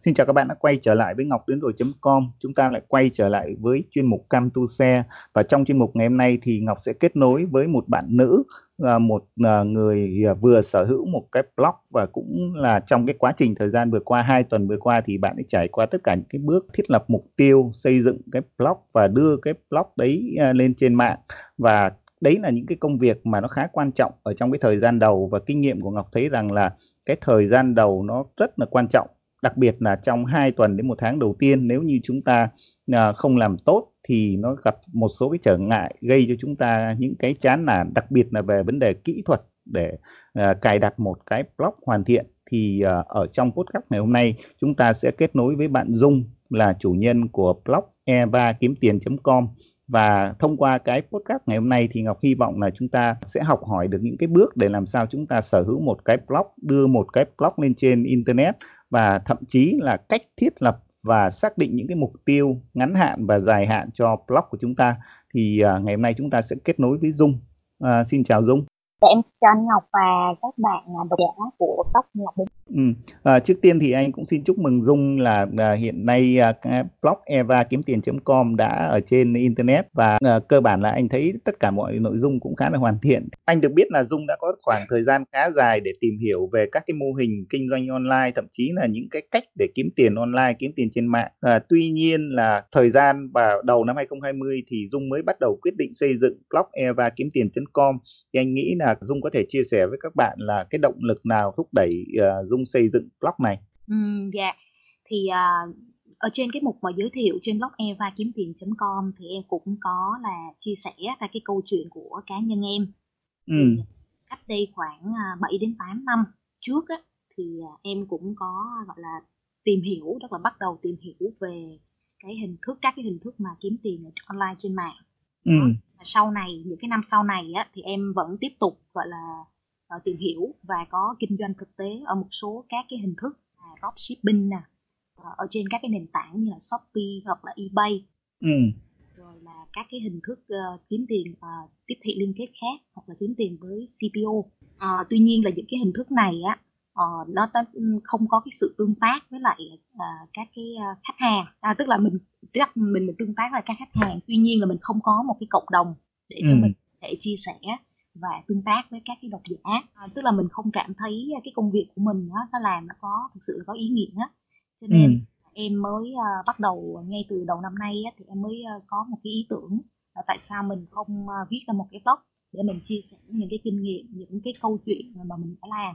Xin chào các bạn đã quay trở lại với Ngọc Tuyến Đô.com. Chúng ta lại quay trở lại với chuyên mục Cam Tu Xe. Và trong chuyên mục ngày hôm nay thì Ngọc sẽ kết nối với một bạn nữ, một người vừa sở hữu một cái blog, và cũng là trong cái quá trình thời gian vừa qua, 2 tuần vừa qua, thì bạn ấy trải qua tất cả những cái bước thiết lập mục tiêu, xây dựng cái blog và đưa cái blog đấy lên trên mạng. Và đấy là những cái công việc mà nó khá quan trọng ở trong cái thời gian đầu, và kinh nghiệm của Ngọc thấy rằng là cái thời gian đầu nó rất là quan trọng. Đặc biệt là trong 2 tuần đến 1 tháng đầu tiên, nếu như chúng ta không làm tốt thì nó gặp một số cái trở ngại, gây cho chúng ta những cái chán nản, đặc biệt là về vấn đề kỹ thuật để cài đặt một cái blog hoàn thiện. Thì ở trong podcast ngày hôm nay, chúng ta sẽ kết nối với bạn Dung, là chủ nhân của blog eva kiếm tiền.com. Và thông qua cái podcast ngày hôm nay thì Ngọc hy vọng là chúng ta sẽ học hỏi được những cái bước để làm sao chúng ta sở hữu một cái blog, đưa một cái blog lên trên Internet, và thậm chí là cách thiết lập và xác định những cái mục tiêu ngắn hạn và dài hạn cho blog của chúng ta. Thì ngày hôm nay chúng ta sẽ kết nối với Dung. Xin chào Dung. Dạ, em chào anh Ngọc và các bạn độc giả của blog Ngọc Bình. Trước tiên thì anh cũng xin chúc mừng Dung là hiện nay blog eva-tiến-tiền.com đã ở trên Internet, và cơ bản là anh thấy tất cả mọi nội dung cũng khá là hoàn thiện. Anh được biết là Dung đã có khoảng thời gian khá dài để tìm hiểu về các cái mô hình kinh doanh online, thậm chí là những cái cách để kiếm tiền online, kiếm tiền trên mạng. Tuy nhiên là thời gian vào đầu năm 2020 thì Dung mới bắt đầu quyết định xây dựng blog eva-tiến-tiền.com. Thì anh nghĩ là Dung có thể chia sẻ với các bạn là cái động lực nào thúc đẩy Dung xây dựng blog này? Thì ở trên cái mục mà giới thiệu trên blog eva-tiến-tiền.com thì em cũng có là chia sẻ ra cái câu chuyện của cá nhân em. Cách đây khoảng 7 đến 8 năm trước á, thì em cũng có gọi là tìm hiểu, tức là bắt đầu tìm hiểu về cái hình thức, các cái hình thức mà kiếm tiền online trên mạng. Sau này, những cái năm sau này á, thì em vẫn tiếp tục gọi là tìm hiểu và có kinh doanh thực tế ở một số các cái hình thức dropshipping nè, ở trên các cái nền tảng như là Shopee hoặc là eBay, rồi là các cái hình thức kiếm tiền tiếp thị liên kết khác, hoặc là kiếm tiền với CPO. Tuy nhiên là những cái hình thức này á, nó không có cái sự tương tác với lại các cái khách hàng, tức là mình tương tác với các khách hàng, tuy nhiên là mình không có một cái cộng đồng để cho mình có thể chia sẻ và tương tác với các cái độc giả. Tức là mình không cảm thấy cái công việc của mình đó, nó làm nó có thực sự là có ý nghĩa đó. Cho nên em mới bắt đầu ngay từ đầu năm nay thì em mới có một cái ý tưởng là tại sao mình không viết ra một cái blog để mình chia sẻ những cái kinh nghiệm, những cái câu chuyện mà mình đã làm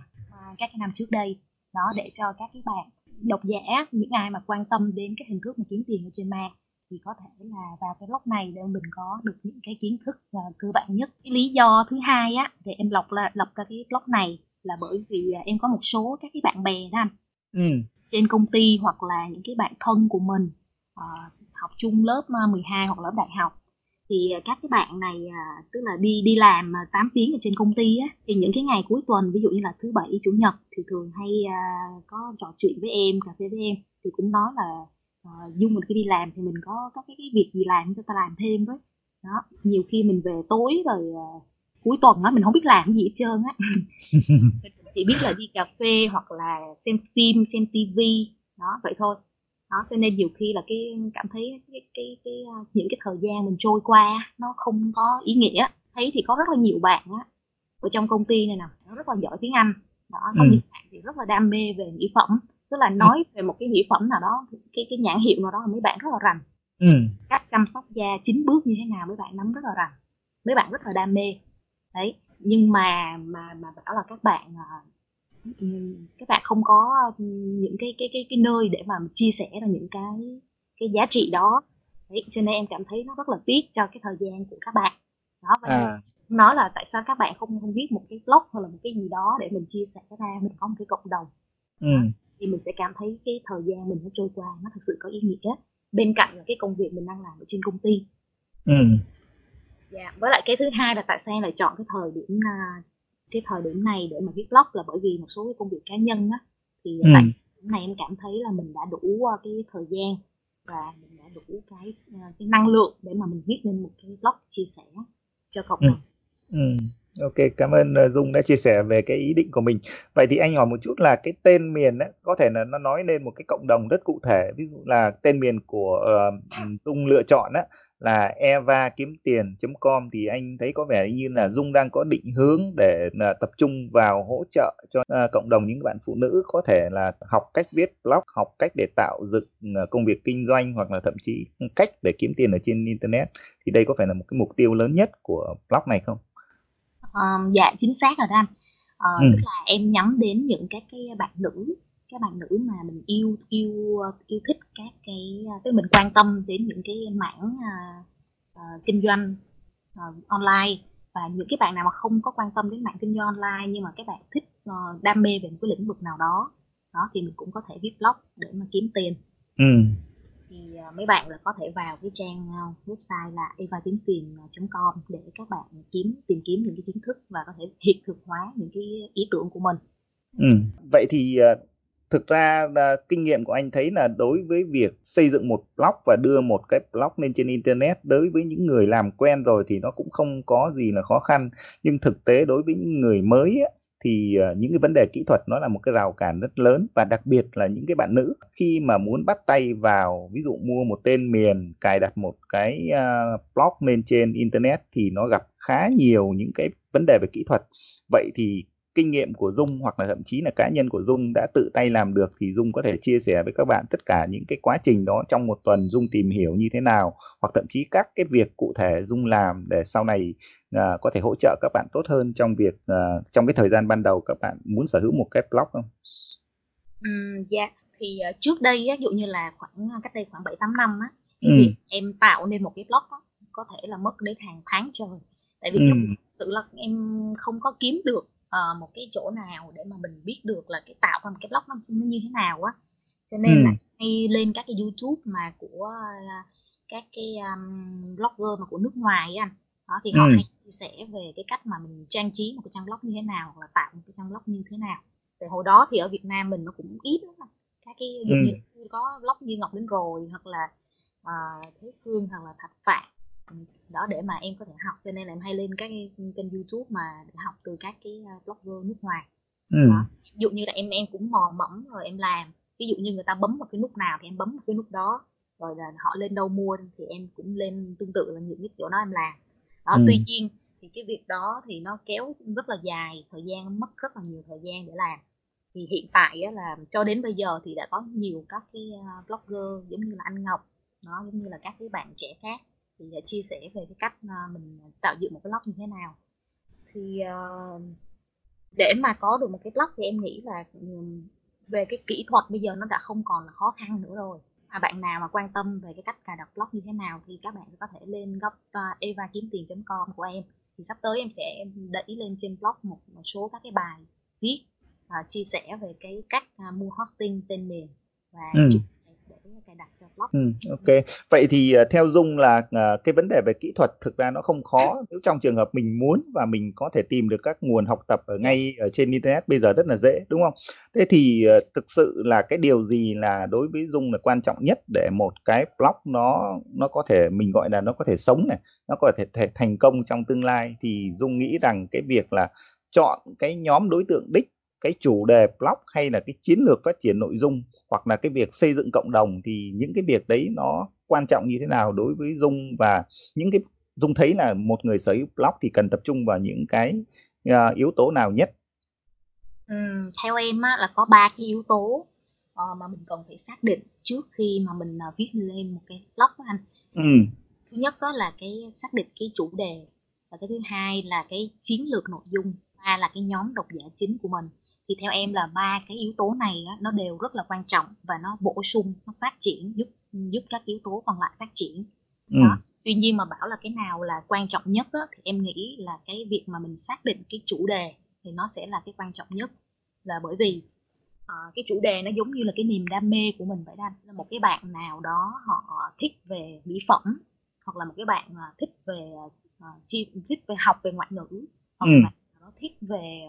các cái năm trước đây đó, để cho các cái bạn độc giả, những ai mà quan tâm đến cái hình thức mà kiếm tiền ở trên mạng thì có thể là vào cái blog này để mình có được những cái kiến thức cơ bản nhất. Cái lý do thứ hai á, thì em lập ra cái blog này là bởi vì em có một số các cái bạn bè đó anh, trên công ty hoặc là những cái bạn thân của mình học chung lớp 12 hoặc lớp đại học, thì các cái bạn này tức là đi làm 8 tiếng ở trên công ty á, thì những cái ngày cuối tuần, ví dụ như là thứ bảy chủ nhật, thì thường hay có trò chuyện với em, cà phê với em, thì cũng nói là Dung mình khi đi làm thì mình có cái việc gì làm, người ta làm thêm với đó. Nhiều khi mình về tối rồi cuối tuần á, mình không biết làm gì hết trơn á. Chỉ biết là đi cà phê hoặc là xem phim, xem tivi đó, vậy thôi đó. Cho nên nhiều khi là cảm thấy cái những cái thời gian mình trôi qua nó không có ý nghĩa. Thấy thì có rất là nhiều bạn á, ở trong công ty này nè, nó rất là giỏi tiếng Anh đó, có những bạn thì rất là đam mê về mỹ phẩm, tức là nói về một cái mỹ phẩm nào đó, cái nhãn hiệu nào đó là mấy bạn rất là rành. Cách chăm sóc da 9 bước như thế nào mấy bạn nắm rất là rành, mấy bạn rất là đam mê đấy. Nhưng mà bảo là các bạn không có những cái nơi để mà chia sẻ ra những cái giá trị đó đấy, cho nên em cảm thấy nó rất là tiếc cho cái thời gian của các bạn đó. Nói là tại sao các bạn không viết một cái blog hoặc là một cái gì đó để mình chia sẻ ra, mình có một cái cộng đồng, thì mình sẽ cảm thấy cái thời gian mình nó trôi qua nó thực sự có ý nghĩa, bên cạnh là cái công việc mình đang làm ở trên công ty. Với lại cái thứ hai là tại sao em lại chọn cái thời điểm này để mà viết blog, là bởi vì một số cái công việc cá nhân á, thì tại cái này em cảm thấy là mình đã đủ cái thời gian và mình đã đủ cái năng lượng để mà mình viết lên một cái blog chia sẻ cho cộng đồng. Ok, cảm ơn Dung đã chia sẻ về cái ý định của mình. Vậy thì anh hỏi một chút là cái tên miền ấy, có thể là nó nói lên một cái cộng đồng rất cụ thể. Ví dụ là tên miền của Dung lựa chọn ấy, là eva-tiến-tiền.com, thì anh thấy có vẻ như là Dung đang có định hướng để tập trung vào hỗ trợ cho cộng đồng những bạn phụ nữ có thể là học cách viết blog, học cách để tạo dựng công việc kinh doanh, hoặc là thậm chí cách để kiếm tiền ở trên Internet. Thì đây có phải là một cái mục tiêu lớn nhất của blog này không? Dạ chính xác rồi đó anh. Tức là em nhắm đến những các bạn nữ mà mình yêu thích các cái, tức mình quan tâm đến những cái mảng kinh doanh online, và những cái bạn nào mà không có quan tâm đến mảng kinh doanh online nhưng mà các bạn thích đam mê về một cái lĩnh vực nào đó, đó thì mình cũng có thể viết blog để mà kiếm tiền. Thì mấy bạn là có thể vào cái trang website là eva-tiến-tiền.com để các bạn tìm kiếm những cái kiến thức và có thể hiện thực hóa những cái ý tưởng của mình. Vậy thì thực ra là kinh nghiệm của anh thấy là đối với việc xây dựng một blog và đưa một cái blog lên trên Internet, đối với những người làm quen rồi thì nó cũng không có gì là khó khăn, nhưng thực tế đối với những người mới ấy, thì những cái vấn đề kỹ thuật nó là một cái rào cản rất lớn, và đặc biệt là những cái bạn nữ khi mà muốn bắt tay vào, ví dụ mua một tên miền, cài đặt một cái blog lên trên Internet thì nó gặp khá nhiều những cái vấn đề về kỹ thuật. Vậy thì kinh nghiệm của Dung hoặc là thậm chí là cá nhân của Dung đã tự tay làm được thì Dung có thể chia sẻ với các bạn tất cả những cái quá trình đó trong một tuần Dung tìm hiểu như thế nào, hoặc thậm chí các cái việc cụ thể Dung làm để sau này có thể hỗ trợ các bạn tốt hơn trong việc trong cái thời gian ban đầu các bạn muốn sở hữu một cái blog không? Thì trước đây ví dụ như là cách đây khoảng 7-8 năm á, thì em tạo nên một cái blog đó, có thể là mất đến hàng tháng trời, tại vì thực sự là em không có kiếm được một cái chỗ nào để mà mình biết được là cái tạo ra một cái blog nó như thế nào á, cho nên là hay lên các cái YouTube mà của các cái blogger mà của nước ngoài á anh, đó thì họ hay chia sẻ về cái cách mà mình trang trí một cái trang blog như thế nào, hoặc là tạo một cái trang blog như thế nào. Thì hồi đó thì ở Việt Nam mình nó cũng ít lắm, các cái như có blog như Ngọc Tuyến rồi, hoặc là Thế Phương, hoặc là Thạch Phạm đó để mà em có thể học, cho nên là em hay lên các kênh YouTube mà để học từ các cái blogger nước ngoài. Ví dụ như là em cũng mò mẫm rồi em làm, ví dụ như người ta bấm vào cái nút nào thì em bấm vào cái nút đó, rồi là họ lên đâu mua thì em cũng lên tương tự là những cái chỗ đó em làm đó. Tuy nhiên thì cái việc đó thì nó kéo rất là dài thời gian, mất rất là nhiều thời gian để làm. Thì hiện tại là cho đến bây giờ thì đã có nhiều các cái blogger giống như là anh Ngọc đó, giống như là các cái bạn trẻ khác thì đã chia sẻ về cái cách mình tạo dựng một cái blog như thế nào. Thì để mà có được một cái blog thì em nghĩ là về cái kỹ thuật bây giờ nó đã không còn là khó khăn nữa rồi. Bạn nào mà quan tâm về cái cách cài đặt blog như thế nào thì các bạn có thể lên góc eva-tiến-tiền.com của em. Thì sắp tới em sẽ đẩy lên trên blog một số các cái bài viết chia sẻ về cái cách mua hosting, tên miền và Ok, vậy thì theo Dung là cái vấn đề về kỹ thuật thực ra nó không khó nếu trong trường hợp mình muốn và mình có thể tìm được các nguồn học tập ở ngay ở trên Internet bây giờ rất là dễ, đúng không? Thế thì thực sự là cái điều gì là đối với Dung là quan trọng nhất để một cái blog nó có thể, mình gọi là nó có thể sống này, nó có thể thành công trong tương lai? Thì Dung nghĩ rằng cái việc là chọn cái nhóm đối tượng đích, cái chủ đề blog, hay là cái chiến lược phát triển nội dung, hoặc là cái việc xây dựng cộng đồng, thì những cái việc đấy nó quan trọng như thế nào đối với Dung? Và những cái Dung thấy là một người sở hữu blog thì cần tập trung vào những cái yếu tố nào nhất? Theo em á, là có 3 cái yếu tố mà mình cần phải xác định trước khi mà mình viết lên một cái blog đó anh. Thứ nhất đó là cái xác định cái chủ đề, và cái thứ hai là cái chiến lược nội dung, ba là cái nhóm độc giả chính của mình. Thì theo em là 3 cái yếu tố này á, nó đều rất là quan trọng và nó bổ sung, nó phát triển, giúp các yếu tố còn lại phát triển. Đó. Tuy nhiên mà bảo là cái nào là quan trọng nhất á, thì em nghĩ là cái việc mà mình xác định cái chủ đề thì nó sẽ là cái quan trọng nhất. Là bởi vì cái chủ đề nó giống như là cái niềm đam mê của mình vậy đó. Là một cái bạn nào đó họ thích về mỹ phẩm, hoặc là một cái bạn thích về học về ngoại ngữ, hoặc là bạn nào đó thích về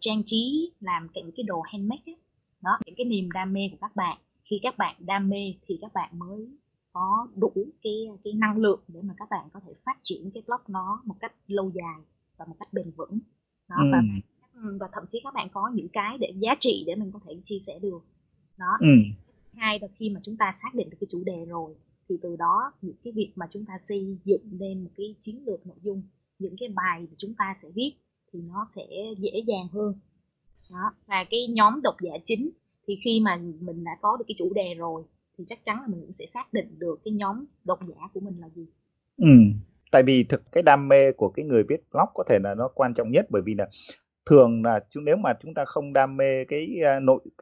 trang trí, làm những cái đồ handmade ấy. Đó, những cái niềm đam mê của các bạn. Khi các bạn đam mê thì các bạn mới có đủ cái năng lượng để mà các bạn có thể phát triển cái blog nó một cách lâu dài và một cách bền vững đó, và thậm chí các bạn có những cái để giá trị để mình có thể chia sẻ được đó. Hai là khi mà chúng ta xác định được cái chủ đề rồi thì từ đó những cái việc mà chúng ta xây dựng lên một cái chiến lược nội dung, những cái bài mà chúng ta sẽ viết thì nó sẽ dễ dàng hơn đó. Và cái nhóm độc giả chính thì khi mà mình đã có được cái chủ đề rồi thì chắc chắn là mình cũng sẽ xác định được cái nhóm độc giả của mình là gì. Tại vì cái đam mê của cái người viết blog có thể là nó quan trọng nhất, bởi vì là thường là nếu mà chúng ta không đam mê cái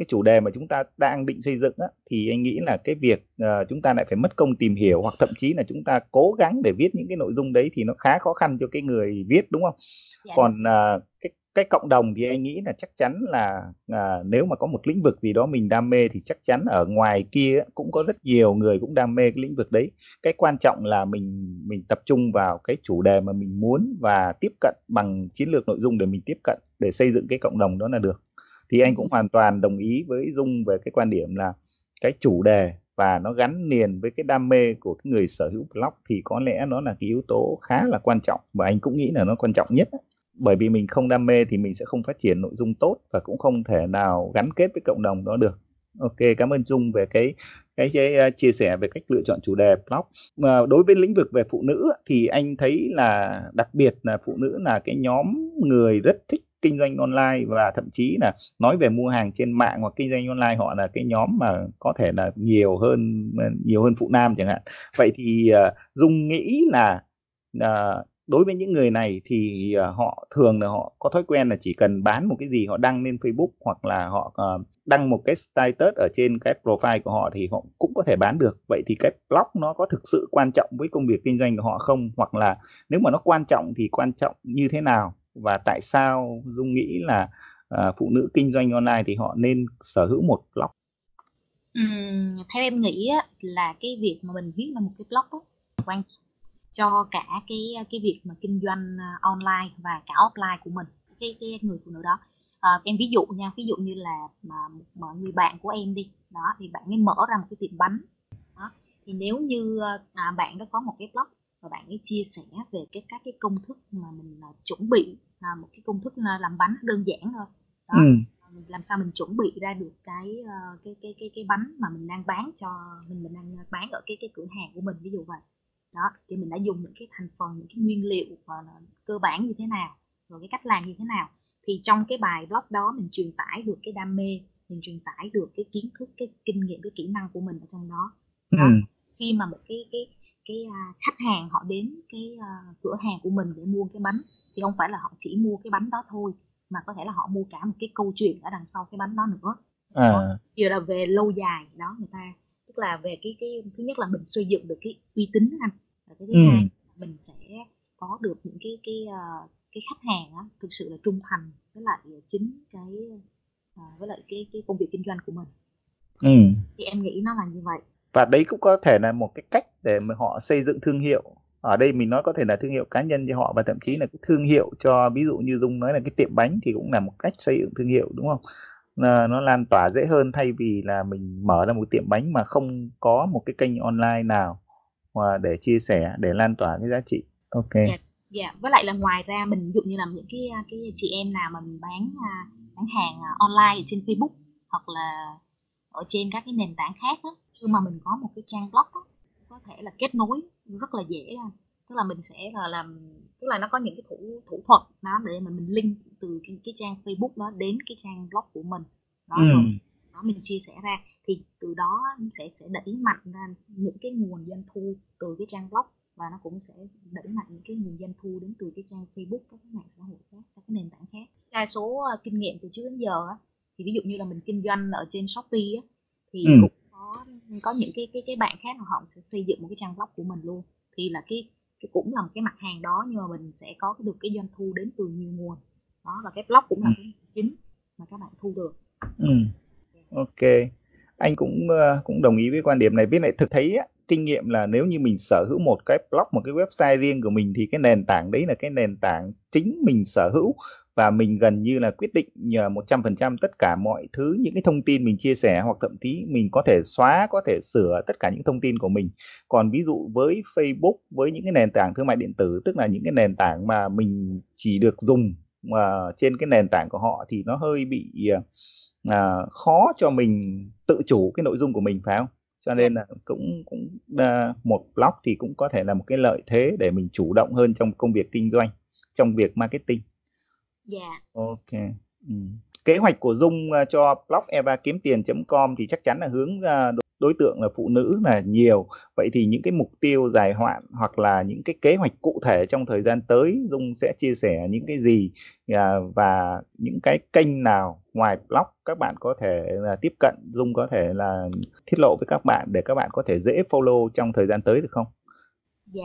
chủ đề mà chúng ta đang định xây dựng á, thì anh nghĩ là cái việc chúng ta lại phải mất công tìm hiểu, hoặc thậm chí là chúng ta cố gắng để viết những cái nội dung đấy thì nó khá khó khăn cho cái người viết, đúng không? Còn cái cộng đồng thì anh nghĩ là chắc chắn là nếu mà có một lĩnh vực gì đó mình đam mê thì chắc chắn ở ngoài kia cũng có rất nhiều người cũng đam mê cái lĩnh vực đấy. Cái quan trọng là mình tập trung vào cái chủ đề mà mình muốn và tiếp cận bằng chiến lược nội dung để mình tiếp cận, để xây dựng cái cộng đồng đó là được. Thì anh cũng hoàn toàn đồng ý với Dung về cái quan điểm là cái chủ đề và nó gắn liền với cái đam mê của cái người sở hữu blog thì có lẽ nó là cái yếu tố khá là quan trọng, và anh cũng nghĩ là nó quan trọng nhất. Bởi vì mình không đam mê thì mình sẽ không phát triển nội dung tốt và cũng không thể nào gắn kết với cộng đồng đó được. Ok, cảm ơn Dung về cái chia sẻ về cách lựa chọn chủ đề blog. Mà đối với lĩnh vực về phụ nữ thì anh thấy là đặc biệt là phụ nữ là cái nhóm người rất thích kinh doanh online, và thậm chí là nói về mua hàng trên mạng hoặc kinh doanh online, họ là cái nhóm mà có thể là nhiều hơn phụ nam chẳng hạn. Vậy thì Dung nghĩ là đối với những người này thì họ thường là họ có thói quen là chỉ cần bán một cái gì họ đăng lên Facebook hoặc là họ đăng một cái status ở trên cái profile của họ thì họ cũng có thể bán được. Vậy thì cái blog nó có thực sự quan trọng với công việc kinh doanh của họ không? Hoặc là nếu mà nó quan trọng thì quan trọng như thế nào? Và tại sao Dung nghĩ là phụ nữ kinh doanh online thì họ nên sở hữu một blog? Theo em nghĩ là cái việc mà mình viết là một cái blog đó, quan trọng cho cả cái việc mà kinh doanh online và cả offline của mình, cái người phụ nữ đó. Em ví dụ nha, ví dụ như là mà người bạn của em đi đó, thì bạn ấy mở ra một cái tiệm bánh đó, thì nếu như bạn đó có một cái blog và bạn ấy chia sẻ về các cái công thức mà mình chuẩn bị, một cái công thức làm bánh đơn giản thôi đó, làm sao mình chuẩn bị ra được cái bánh mà mình đang bán cho mình đang bán ở cái cửa hàng của mình, ví dụ vậy đó, thì mình đã dùng những cái thành phần, những cái nguyên liệu cơ bản như thế nào, rồi cái cách làm như thế nào, thì trong cái bài blog đó mình truyền tải được cái đam mê, mình truyền tải được cái kiến thức, cái kinh nghiệm, cái kỹ năng của mình ở trong đó, đó. Khi mà một cái khách hàng họ đến cái cửa hàng của mình để mua cái bánh thì không phải là họ chỉ mua cái bánh đó thôi, mà có thể là họ mua cả một cái câu chuyện ở đằng sau cái bánh đó nữa, vừa là về lâu dài đó, người ta tức là về cái thứ nhất là mình xây dựng được cái uy tín đó anh, và cái thứ hai mình sẽ có được những cái khách hàng á, thực sự là trung thành với lại chính với lại cái công việc kinh doanh của mình. Thì em nghĩ nó là như vậy. Và đấy cũng có thể là một cái cách để mà họ xây dựng thương hiệu. Ở đây mình nói có thể là thương hiệu cá nhân cho họ, và thậm chí là cái thương hiệu cho, ví dụ như Dung nói là cái tiệm bánh thì cũng là một cách xây dựng thương hiệu, đúng không? Nó lan tỏa dễ hơn thay vì là mình mở ra một tiệm bánh mà không có một cái kênh online nào để chia sẻ, để lan tỏa cái giá trị. Ok. Với lại là ngoài ra mình ví dụ như là những cái chị em nào mà mình bán hàng online trên Facebook hoặc là ở trên các cái nền tảng khác á, khi mà mình có một cái trang blog á, có thể là kết nối rất là dễ ra. Tức là mình sẽ là làm, tức là nó có những cái thủ thuật đó để mình link từ cái trang Facebook đó đến cái trang blog của mình đó, rồi đó mình chia sẻ ra, thì từ đó sẽ đẩy mạnh ra những cái nguồn doanh thu từ cái trang blog, và nó cũng sẽ đẩy mạnh những cái nguồn doanh thu đến từ cái trang Facebook, các cái mạng xã hội khác, các cái nền tảng khác. Đa số kinh nghiệm từ trước đến giờ á, thì ví dụ như là mình kinh doanh ở trên Shopee á, thì cũng có những cái bạn khác họ sẽ xây dựng một cái trang blog của mình luôn, thì là cái cũng là một cái mặt hàng đó nhưng mà mình sẽ có được cái doanh thu đến từ nhiều nguồn đó, và cái blog cũng là cái chính mà các bạn thu được. Ok, anh cũng đồng ý với quan điểm này. Biết lại thực thấy á, kinh nghiệm là nếu như mình sở hữu một cái blog, một cái website riêng của mình thì cái nền tảng đấy là cái nền tảng chính mình sở hữu, và mình gần như là quyết định 100% tất cả mọi thứ, những cái thông tin mình chia sẻ, hoặc thậm chí mình có thể xóa, có thể sửa tất cả những thông tin của mình. Còn ví dụ với Facebook, với những cái nền tảng thương mại điện tử, tức là những cái nền tảng mà mình chỉ được dùng mà trên cái nền tảng của họ, thì nó hơi bị khó cho mình tự chủ cái nội dung của mình, phải không? Cho nên là cũng một blog thì cũng có thể là một cái lợi thế để mình chủ động hơn trong công việc kinh doanh, trong việc marketing. Dạ. Yeah. Ok. Kế hoạch của Dung cho blog Eva kiếm tiền.com thì chắc chắn là hướng đối tượng là phụ nữ là nhiều. Vậy thì những cái mục tiêu dài hạn hoặc là những cái kế hoạch cụ thể trong thời gian tới, Dung sẽ chia sẻ những cái gì và những cái kênh nào ngoài blog các bạn có thể là tiếp cận, Dung có thể là tiết lộ với các bạn để các bạn có thể dễ follow trong thời gian tới được không? Dạ.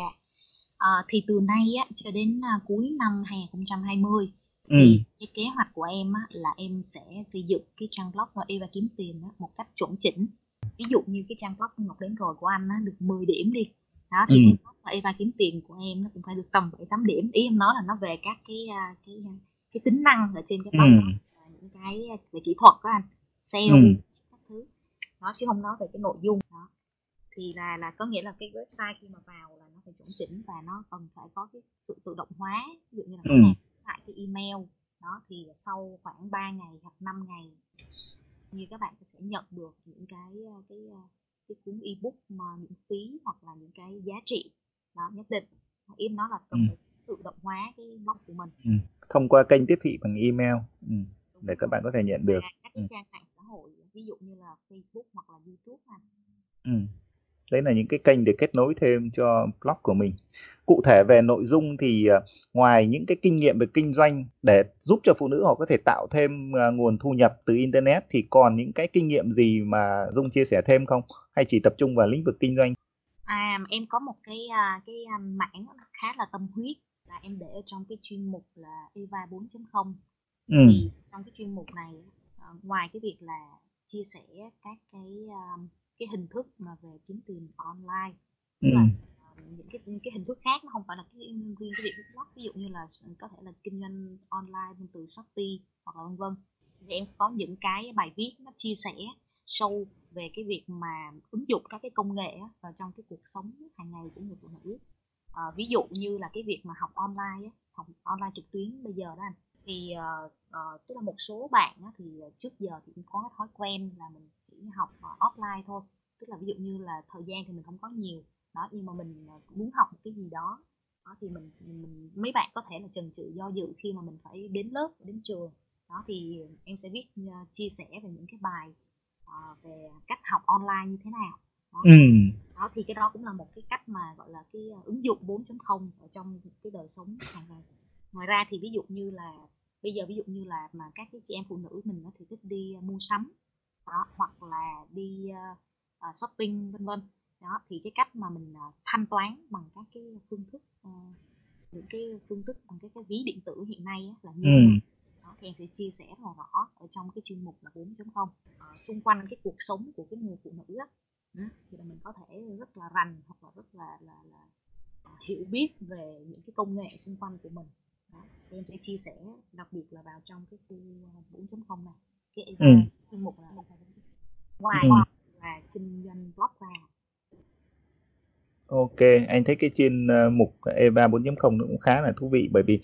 Yeah. Thì từ nay cho đến cuối năm 2020 thì cái kế hoạch của em là em sẽ xây dựng cái trang blog Eva kiếm tiền một cách chuẩn chỉnh. Ví dụ như cái trang blog Ngọc đến rồi của anh được 10 điểm đi đó, thì cái blog Eva kiếm tiền của em nó cũng phải được tầm 7-8 điểm. Ý em nói là nó về các cái tính năng ở trên cái blog đó, những cái về kỹ thuật đó anh, SEO các thứ đó, chứ không nói về cái nội dung đó. Thì là có nghĩa là cái website khi mà vào là nó phải chuẩn chỉnh và nó cần phải có cái sự tự động hóa, ví dụ như là lại cái email đó, thì sau khoảng 3 ngày hoặc 5 ngày như các bạn sẽ nhận được những cái cuốn ebook mà miễn phí hoặc là những cái giá trị đó nhất định. Em nói là cần tự động hóa cái blog của mình thông qua kênh tiếp thị bằng email để các bạn có thể nhận được các trang mạng xã hội, ví dụ như là Facebook hoặc là YouTube ha. Đấy là những cái kênh để kết nối thêm cho blog của mình. Cụ thể về nội dung thì ngoài những cái kinh nghiệm về kinh doanh để giúp cho phụ nữ họ có thể tạo thêm nguồn thu nhập từ Internet, thì còn những cái kinh nghiệm gì mà Dung chia sẻ thêm không? Hay chỉ tập trung vào lĩnh vực kinh doanh? Em có một cái mảng khá là tâm huyết là em để trong cái chuyên mục là Eva 4.0. Thì trong cái chuyên mục này, ngoài cái việc là chia sẻ các cái hình thức mà về kiếm tiền online, tức là những cái hình thức khác, nó không phải là cái riêng cái việc blog, ví dụ như là có thể là kinh doanh online bên từ Shopee hoặc là vân vân. Thì em có những cái bài viết nó chia sẻ sâu về cái việc mà ứng dụng các cái công nghệ vào trong cái cuộc sống hàng ngày của người phụ nữ. Ví dụ như là cái việc mà học online trực tuyến bây giờ đó anh, thì tức là một số bạn thì trước giờ thì cũng có cái thói quen là mình chỉ học offline thôi, tức là ví dụ như là thời gian thì mình không có nhiều đó, nhưng mà mình muốn học một cái gì đó, đó thì mình mấy bạn có thể là chần chừ do dự khi mà mình phải đến lớp, đến trường đó, thì em sẽ viết chia sẻ về những cái bài về cách học online như thế nào đó. Đó thì cái đó cũng là một cái cách mà gọi là cái ứng dụng 4.0 ở trong cái đời sống hàng ngày. Ngoài ra thì ví dụ như là bây giờ, ví dụ như là mà các cái chị em phụ nữ mình thì thích đi mua sắm đó, hoặc là đi shopping vân vân đó, thì cái cách mà mình thanh toán bằng các cái phương thức những cái phương thức bằng cái ví điện tử hiện nay là như thế nào, thì em sẽ chia sẻ rõ rõ ở trong cái chuyên mục là 4.0 xung quanh cái cuộc sống của cái người phụ nữ đó. Thì là mình có thể rất là rành hoặc là rất là hiểu biết về những cái công nghệ xung quanh của mình. Em sẽ chia sẻ đặc biệt là vào trong cái khu 4.0 này, cái chuyên mục là ngoài là kinh doanh blog ra. Ok, anh thấy cái chuyên mục Eva 4.0 nó cũng khá là thú vị, bởi vì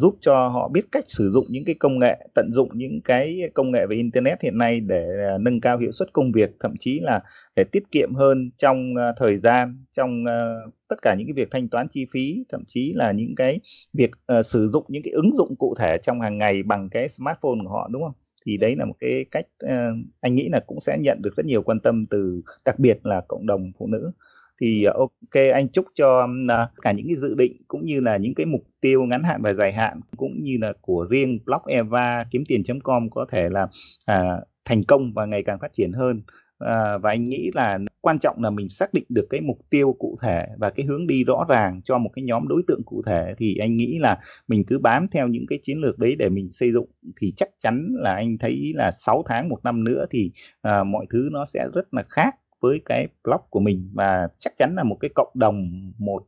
giúp cho họ biết cách sử dụng những cái công nghệ, tận dụng những cái công nghệ về Internet hiện nay để nâng cao hiệu suất công việc, thậm chí là để tiết kiệm hơn trong thời gian, trong tất cả những cái việc thanh toán chi phí, thậm chí là những cái việc sử dụng những cái ứng dụng cụ thể trong hàng ngày bằng cái smartphone của họ, đúng không? Thì đấy là một cái cách anh nghĩ là cũng sẽ nhận được rất nhiều quan tâm từ, đặc biệt là cộng đồng phụ nữ. Thì ok, anh chúc cho cả những cái dự định cũng như là những cái mục tiêu ngắn hạn và dài hạn, cũng như là của riêng blog Eva kiếm tiền.com có thể là thành công và ngày càng phát triển hơn. Và anh nghĩ là quan trọng là mình xác định được cái mục tiêu cụ thể và cái hướng đi rõ ràng cho một cái nhóm đối tượng cụ thể, thì anh nghĩ là mình cứ bám theo những cái chiến lược đấy để mình xây dựng, thì chắc chắn là anh thấy là 6 tháng, 1 năm nữa thì mọi thứ nó sẽ rất là khác với cái blog của mình, và chắc chắn là một cái cộng đồng, một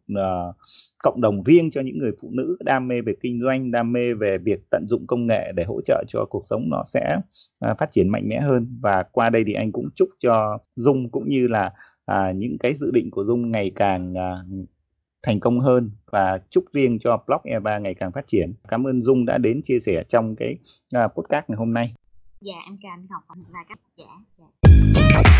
cộng đồng riêng cho những người phụ nữ đam mê về kinh doanh, đam mê về việc tận dụng công nghệ để hỗ trợ cho cuộc sống nó sẽ phát triển mạnh mẽ hơn. Và qua đây thì anh cũng chúc cho Dung cũng như là những cái dự định của Dung ngày càng thành công hơn, và chúc riêng cho blog Eva ngày càng phát triển. Cảm ơn Dung đã đến chia sẻ trong cái podcast ngày hôm nay. Dạ, em chào anh Ngọc và các bạn giả.